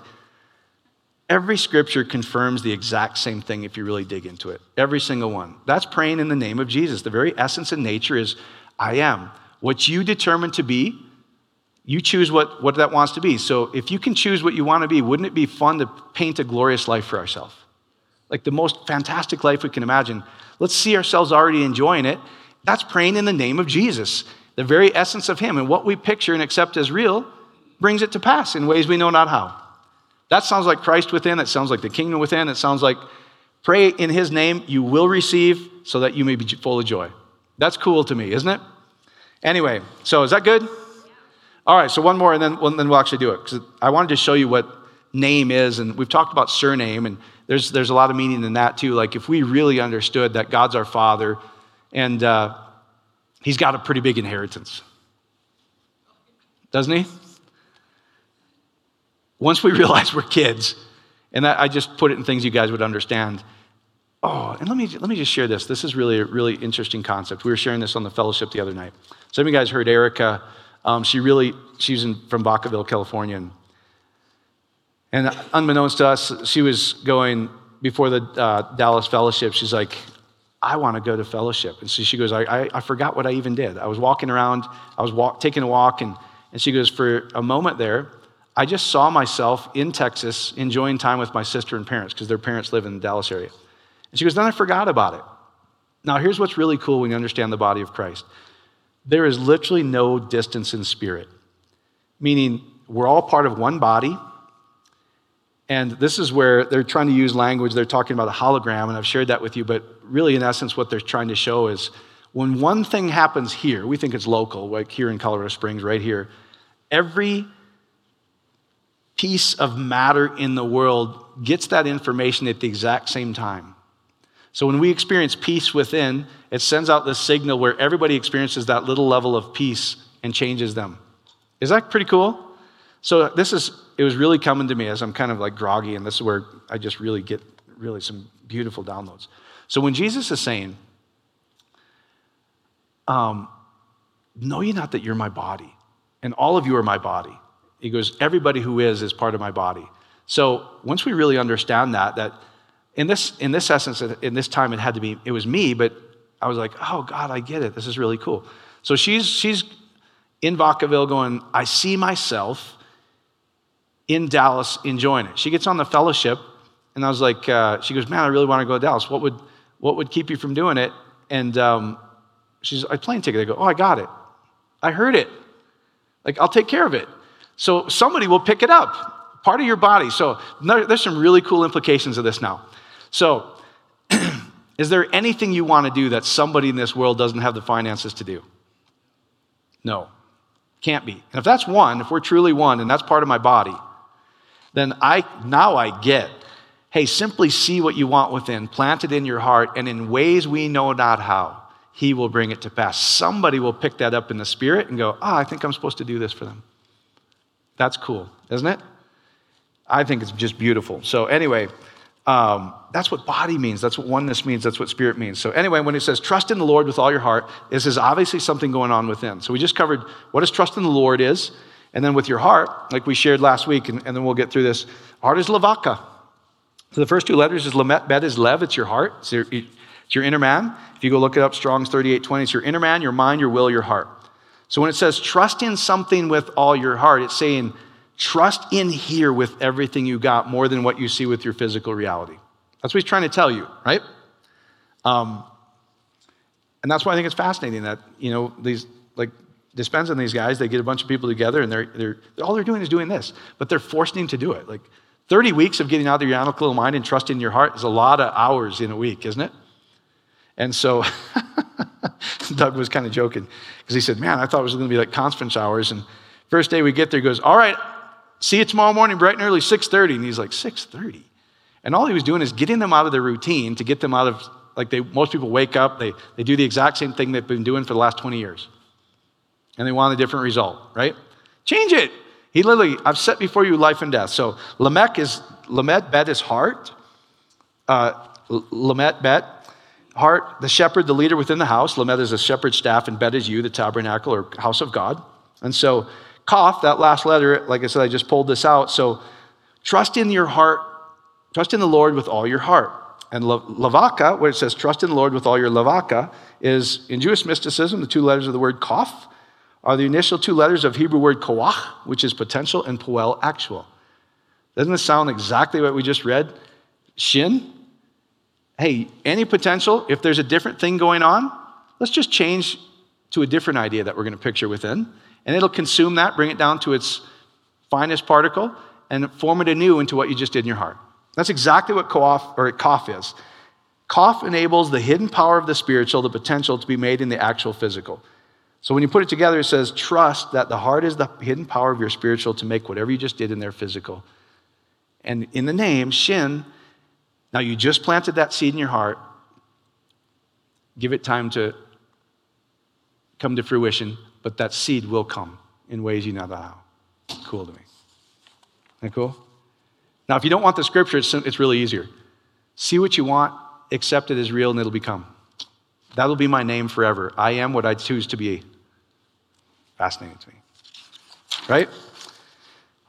every Scripture confirms the exact same thing if you really dig into it. Every single one. That's praying in the name of Jesus. The very essence and nature is, I am. What you determine to be, you choose what that wants to be. So if you can choose what you want to be, wouldn't it be fun to paint a glorious life for ourselves? Like the most fantastic life we can imagine. Let's see ourselves already enjoying it. That's praying in the name of Jesus. The very essence of Him. And what we picture and accept as real brings it to pass in ways we know not how. That sounds like Christ within. It sounds like the kingdom within. It sounds like pray in His name, you will receive so that you may be full of joy. That's cool to me, isn't it? Anyway, so is that good? Yeah. All right, so one more, and then we'll actually do it. Because I wanted to show you what name is, and we've talked about surname, and there's a lot of meaning in that too. Like if we really understood that God's our Father, and He's got a pretty big inheritance, doesn't He? Once we realize we're kids, and I just put it in things you guys would understand. Oh, and let me just share this. This is really a really interesting concept. We were sharing this on the fellowship the other night. Some of you guys heard Erica. She's from Vacaville, California, and unbeknownst to us, she was going before the Dallas fellowship. She's like, I want to go to fellowship, and so she goes, I forgot what I even did. I was walking around. I was taking a walk, and she goes, for a moment there, I just saw myself in Texas enjoying time with my sister and parents because their parents live in the Dallas area. And she goes, then I forgot about it. Now, here's what's really cool when you understand the body of Christ. There is literally no distance in spirit, meaning we're all part of one body. And this is where they're trying to use language. They're talking about a hologram, and I've shared that with you. But really, in essence, what they're trying to show is when one thing happens here, we think it's local, like here in Colorado Springs, right here, every piece of matter in the world gets that information at the exact same time. So when we experience peace within, it sends out this signal where everybody experiences that little level of peace and changes them. Is that pretty cool? So it was really coming to me as I'm kind of like groggy, and this is where I just really get really some beautiful downloads. So when Jesus is saying, know ye not that you're my body, and all of you are my body. He goes, everybody who is part of my body. So once we really understand that in this essence, in this time, it was me, but I was like, oh God, I get it. This is really cool. So she's in Vacaville going, I see myself in Dallas enjoying it. She gets on the fellowship, and I was like, she goes, man, I really want to go to Dallas. What would keep you from doing it? And she's a plane ticket. I go, oh, I got it. I heard it. Like, I'll take care of it. So somebody will pick it up, part of your body. So there's some really cool implications of this now. So is there anything you want to do that somebody in this world doesn't have the finances to do? No, can't be. And if that's one, if we're truly one, and that's part of my body, then I get, hey, simply see what you want within, plant it in your heart, and in ways we know not how, He will bring it to pass. Somebody will pick that up in the spirit and go, I think I'm supposed to do this for them. That's cool, isn't it? I think it's just beautiful. So anyway, that's what body means. That's what oneness means. That's what spirit means. So anyway, when it says trust in the Lord with all your heart, this is obviously something going on within. So we just covered what does trust in the Lord is, and then with your heart, like we shared last week, and then we'll get through this. Heart is lavaka. So the first two letters is lamet, bet is lev. It's your heart. It's your inner man. If you go look it up, Strong's 38:20, it's your inner man, your mind, your will, your heart. So when it says trust in something with all your heart, it's saying trust in here with everything you got more than what you see with your physical reality. That's what He's trying to tell you, right? And that's why I think it's fascinating that, these like Dispenza and these guys, they get a bunch of people together and they're all they're doing is doing this, but they're forcing them to do it. Like 30 weeks of getting out of your analytical mind and trusting your heart is a lot of hours in a week, isn't it? And so Doug was kind of joking because he said, man, I thought it was going to be like conference hours. And first day we get there, he goes, all right, see you tomorrow morning, bright and early, 6:30. And he's like, 6:30? And all he was doing is getting them out of their routine to get them out of, like most people wake up, they do the exact same thing they've been doing for the last 20 years. And they want a different result, right? Change it. He literally, I've set before you life and death. So Lamed Bet is heart. Lamed Bet. Heart, the shepherd, the leader within the house. Lamed is a shepherd's staff, and Bet is you, the tabernacle or house of God. And so, Kaf, that last letter, like I said, I just pulled this out. So, trust in your heart, trust in the Lord with all your heart. And Lavaka, where it says trust in the Lord with all your lavaka, is in Jewish mysticism, the two letters of the word Kaf are the initial two letters of Hebrew word Koach, which is potential, and Poel, actual. Doesn't this sound exactly what we just read? Shin. Hey, any potential, if there's a different thing going on, let's just change to a different idea that we're going to picture within, and it'll consume that, bring it down to its finest particle, and form it anew into what you just did in your heart. That's exactly what Kaf is. Kaf enables the hidden power of the spiritual, the potential to be made in the actual physical. So when you put it together, it says, trust that the heart is the hidden power of your spiritual to make whatever you just did in their physical. And in the name, Shin, now you just planted that seed in your heart. Give it time to come to fruition, but that seed will come in ways you not allow. Cool to me. Isn't that cool? Now, if you don't want the scripture, it's really easier. See what you want, accept it as real, and it'll become. That'll be my name forever. I am what I choose to be. Fascinating to me. Right?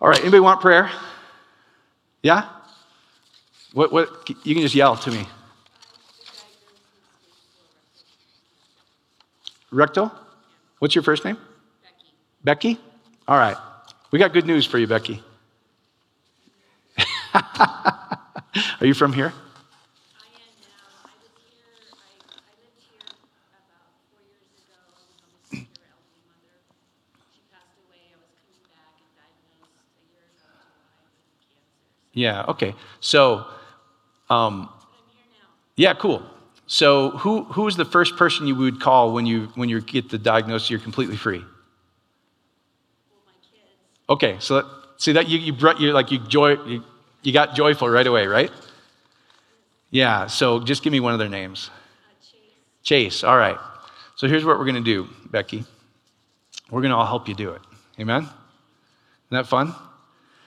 All right, anybody want prayer? Yeah? What? You can just yell to me. Rectal? What's your first name? Becky? All right. We got good news for you, Becky. Are you from here? Yeah, okay. So, yeah, cool. So who is the first person you would call when you get the diagnosis you're completely free? Well, my kids. Okay, so that you got joyful right away, right? Yeah, so just give me one of their names. Chase, all right. So here's what we're going to do, Becky. We're going to all help you do it. Amen? Isn't that fun?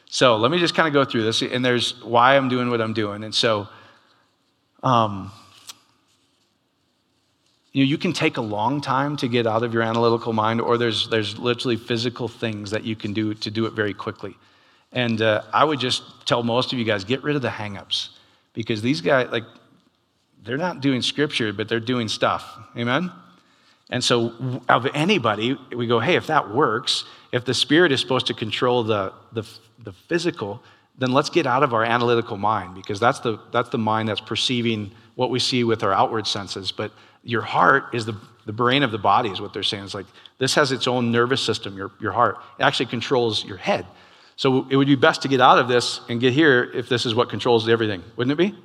So let me just kind of go through this, and there's why I'm doing what I'm doing. And so, you can take a long time to get out of your analytical mind, or there's literally physical things that you can do to do it very quickly. And I would just tell most of you guys, get rid of the hangups, because these guys, like, they're not doing scripture, but they're doing stuff. Amen? And so of anybody, we go, hey, if that works, if the spirit is supposed to control the physical, then let's get out of our analytical mind, because that's the mind that's perceiving what we see with our outward senses. But your heart is the brain of the body, is what they're saying. It's like this has its own nervous system, your heart. It actually controls your head. So it would be best to get out of this and get here if this is what controls everything, wouldn't it be?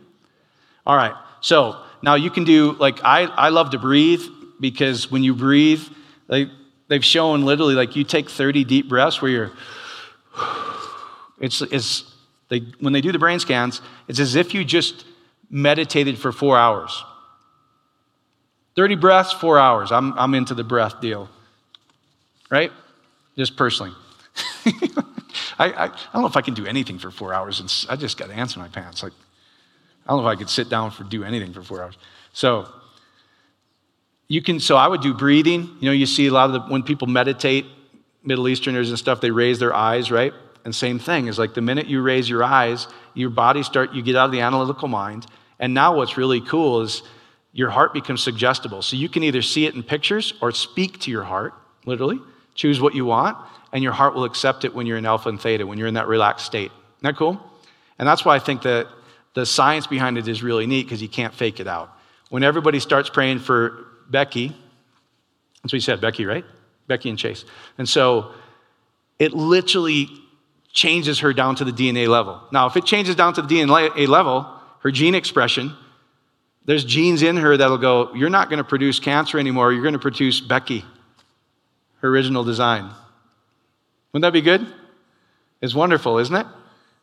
All right. So now you can do, like, I love to breathe, because when you breathe, they've shown literally, like, you take 30 deep breaths where you're, when they do the brain scans, it's as if you just meditated for 4 hours. 30 breaths, 4 hours. I'm into the breath deal, right? Just personally. I don't know if I can do anything for 4 hours, and I just got ants in my pants. Like, I don't know if I could sit down for do anything for 4 hours. So. So I would do breathing. You see a lot of when people meditate, Middle Easterners and stuff, they raise their eyes, right? And same thing is, like, the minute you raise your eyes, you get out of the analytical mind. And now what's really cool is your heart becomes suggestible. So you can either see it in pictures or speak to your heart, literally. Choose what you want, and your heart will accept it when you're in alpha and theta, when you're in that relaxed state. Isn't that cool? And that's why I think that the science behind it is really neat, because you can't fake it out. When everybody starts praying for Becky, that's what you said, Becky, right? Becky and Chase. And so it literally changes her down to the DNA level. Now, if it changes down to the DNA level, her gene expression, there's genes in her that'll go, you're not going to produce cancer anymore. You're going to produce Becky, her original design. Wouldn't that be good? It's wonderful, isn't it?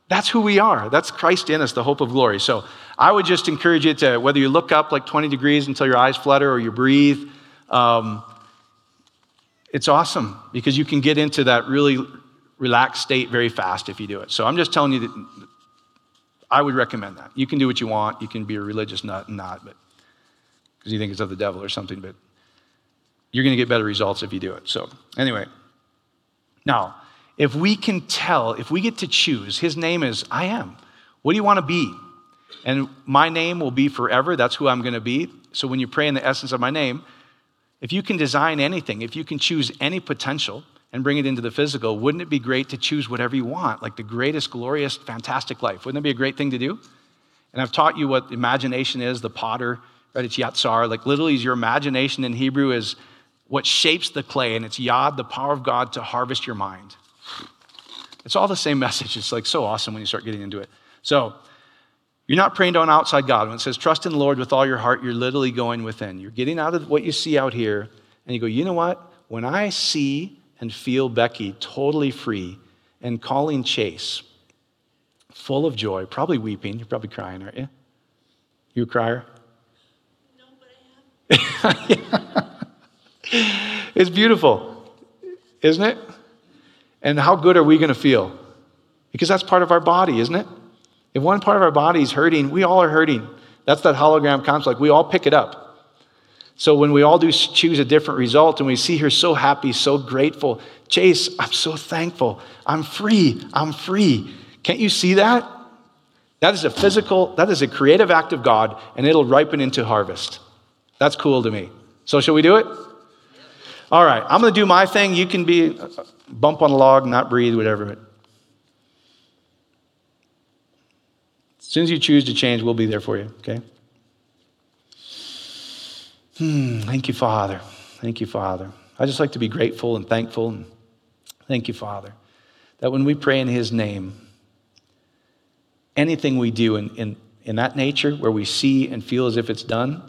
That's who we are. That's Christ in us, the hope of glory. So I would just encourage you to, whether you look up like 20 degrees until your eyes flutter or you breathe, it's awesome, because you can get into that really relaxed state very fast if you do it. So I'm just telling you that I would recommend that. You can do what you want. You can be a religious nut and not, but because you think it's of the devil or something, but you're going to get better results if you do it. So anyway, now, if we can tell, if we get to choose, his name is I am. What do you want to be? And my name will be forever. That's who I'm going to be. So when you pray in the essence of my name, if you can design anything, if you can choose any potential and bring it into the physical, wouldn't it be great to choose whatever you want, like the greatest, glorious, fantastic life? Wouldn't it be a great thing to do? And I've taught you what imagination is, the potter, right? It's yatsar. Like, literally, your imagination in Hebrew is what shapes the clay, and it's yad, the power of God to harvest your mind. It's all the same message. It's like so awesome when you start getting into it. So you're not praying to an outside God. When it says trust in the Lord with all your heart, you're literally going within. You're getting out of what you see out here, and you go, you know what? when I see and feel Becky totally free and calling Chase, full of joy, probably weeping, you're probably crying, aren't you? You a crier? No, but I am. It's beautiful, isn't it? And how good are we going to feel? Because that's part of our body, isn't it? If one part of our body is hurting, we all are hurting. That's that hologram concept. We all pick it up. So when we all do choose a different result and we see her so happy, so grateful, Chase, I'm so thankful. I'm free. I'm free. Can't you see that? That is a creative act of God, and it'll ripen into harvest. That's cool to me. So shall we do it? All right. I'm going to do my thing. You can be bump on a log, not breathe, whatever. As soon as you choose to change, we'll be there for you, okay? Thank you, Father. Thank you, Father. I just like to be grateful and thankful. And thank you, Father, that when we pray in his name, anything we do in that nature where we see and feel as if it's done,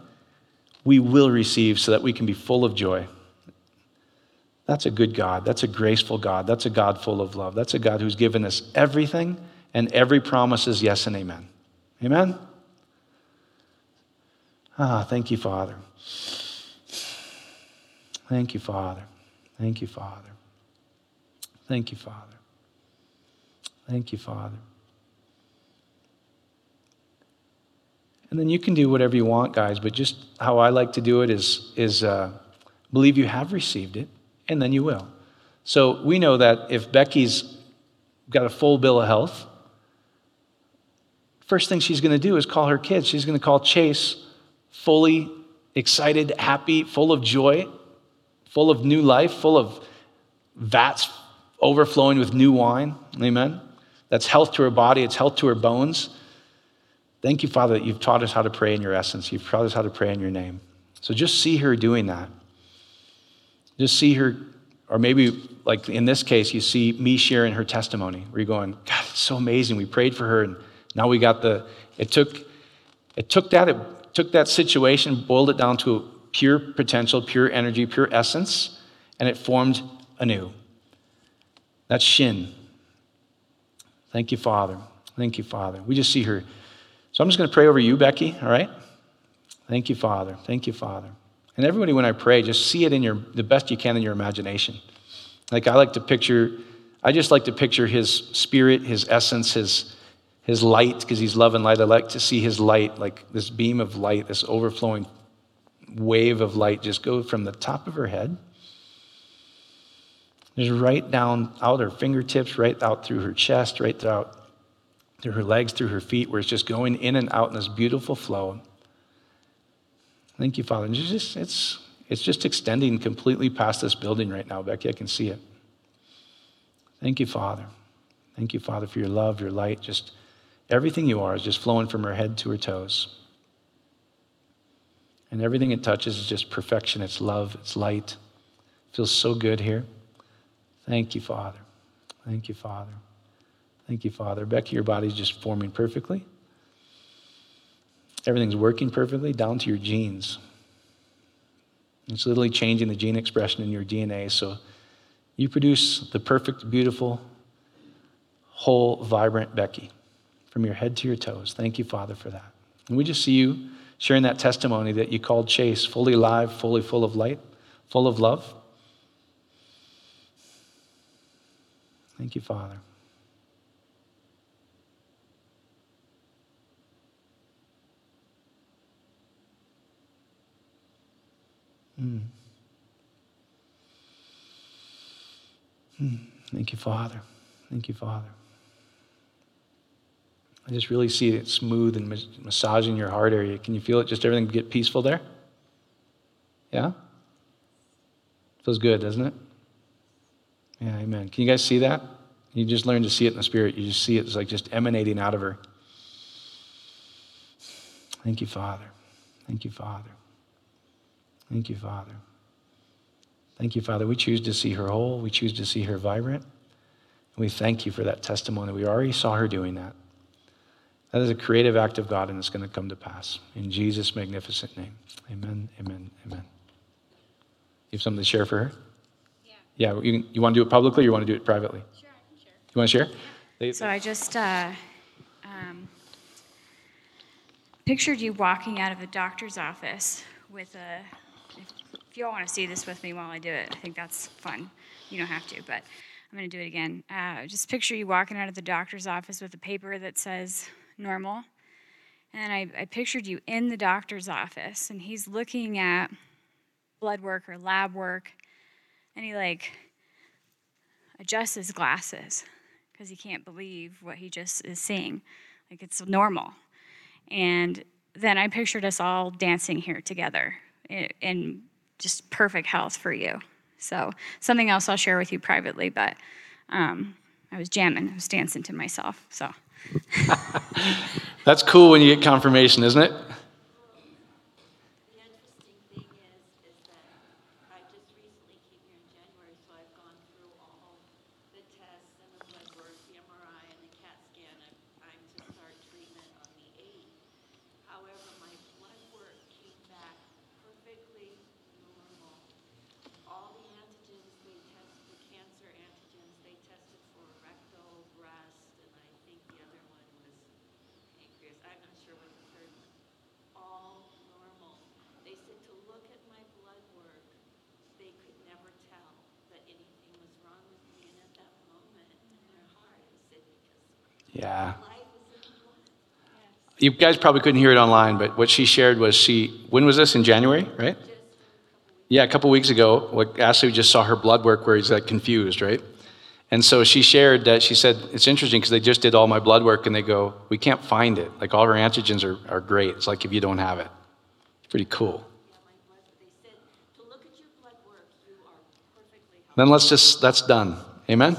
we will receive so that we can be full of joy. That's a good God. That's a graceful God. That's a God full of love. That's a God who's given us everything, and every promise is yes and amen. Amen? Ah, thank you, Father. Thank you, Father. Thank you, Father. Thank you, Father. Thank you, Father. And then you can do whatever you want, guys, but just how I like to do it is believe you have received it, and then you will. So we know that if Becky's got a full bill of health, first thing she's going to do is call her kids. She's going to call Chase, fully excited, happy, full of joy, full of new life, full of vats overflowing with new wine. Amen. That's health to her body. It's health to her bones. Thank you, Father, that you've taught us how to pray in your essence. You've taught us how to pray in your name. So just see her doing that. Just see her, or maybe like in this case, you see me sharing her testimony where you're going, God, it's so amazing. We prayed for her and now we got it took that situation, boiled it down to pure potential, pure energy, pure essence, and it formed anew. That's Shin. Thank you, Father. Thank you, Father. We just see her. So I'm just going to pray over you, Becky, all right? Thank you, Father. Thank you, Father. And everybody, when I pray, just see it in the best you can in your imagination. Like I just like to picture his spirit, his essence, his light, because he's love and light. I like to see his light, like this beam of light, this overflowing wave of light just go from the top of her head, just right down out her fingertips, right out through her chest, right out through her legs, through her feet, where it's just going in and out in this beautiful flow. Thank you, Father. And it's just extending completely past this building right now, Becky. I can see it. Thank you, Father. Thank you, Father, for your love, your light, just everything you are is just flowing from her head to her toes. And everything it touches is just perfection. It's love. It's light. It feels so good here. Thank you, Father. Thank you, Father. Thank you, Father. Becky, your body's just forming perfectly. Everything's working perfectly down to your genes. It's literally changing the gene expression in your DNA. So you produce the perfect, beautiful, whole, vibrant Becky. From your head to your toes. Thank you, Father, for that. And we just see you sharing that testimony that you called Chase, fully alive, fully full of light, full of love. Thank you, Father. Thank you, Father. Thank you, Father. I just really see it smooth and massaging your heart area. Can you feel it? Just everything get peaceful there? Yeah? Feels good, doesn't it? Yeah, amen. Can you guys see that? You just learn to see it in the spirit. You just see it's like just emanating out of her. Thank you, Father. Thank you, Father. Thank you, Father. Thank you, Father. We choose to see her whole. We choose to see her vibrant. And we thank you for that testimony. We already saw her doing that. That is a creative act of God, and it's going to come to pass. In Jesus' magnificent name, amen, amen, amen. You have something to share for her? Yeah, you want to do it publicly or you want to do it privately? Sure, I can share. You want to share? Yeah. So I just pictured you walking out of a doctor's office with a, if you all want to see this with me while I do it, I think that's fun. You don't have to, but I'm going to do it again. Just picture you walking out of the doctor's office with a paper that says normal. And I pictured you in the doctor's office, and he's looking at blood work or lab work, and he, like, adjusts his glasses because he can't believe what he just is seeing. Like, it's normal. And then I pictured us all dancing here together in just perfect health for you. So something else I'll share with you privately, but I was jamming. I was dancing to myself, so. That's cool when you get confirmation, isn't it? The interesting thing is that I just recently came here in January, so I've gone through all the tests and the blood work, the MRI, and the CAT scan. I'm to start treatment on the 8th. However, my blood work came back perfectly normal. All the antigens they tested, the cancer antigens, they tested for rectal, breast, and I think the other one was pancreas. I'm not sure what the third one. All normal. They said to look at my blood work. They could never tell that anything was wrong with me. And at that moment, in their heart, I said, because yeah. Life is in the blood. Yes. You guys probably couldn't hear it online, but what she shared was when was this? In January, right? Yeah, a couple weeks ago, like Ashley just saw her blood work where he's like confused, right? And so she shared that, she said, it's interesting because they just did all my blood work and they go, we can't find it. Like all of our antigens are great. It's like if you don't have it. It's pretty cool. Yeah, they said, to look at your blood work, you are perfectly healthy. Then that's done. Amen?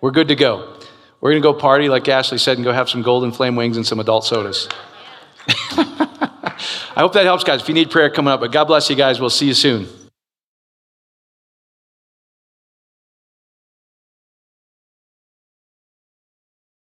We're good to go. We're going to go party like Ashley said and go have some golden flame wings and some adult sodas. Yeah. I hope that helps, guys. If you need prayer, coming up. But God bless you guys. We'll see you soon.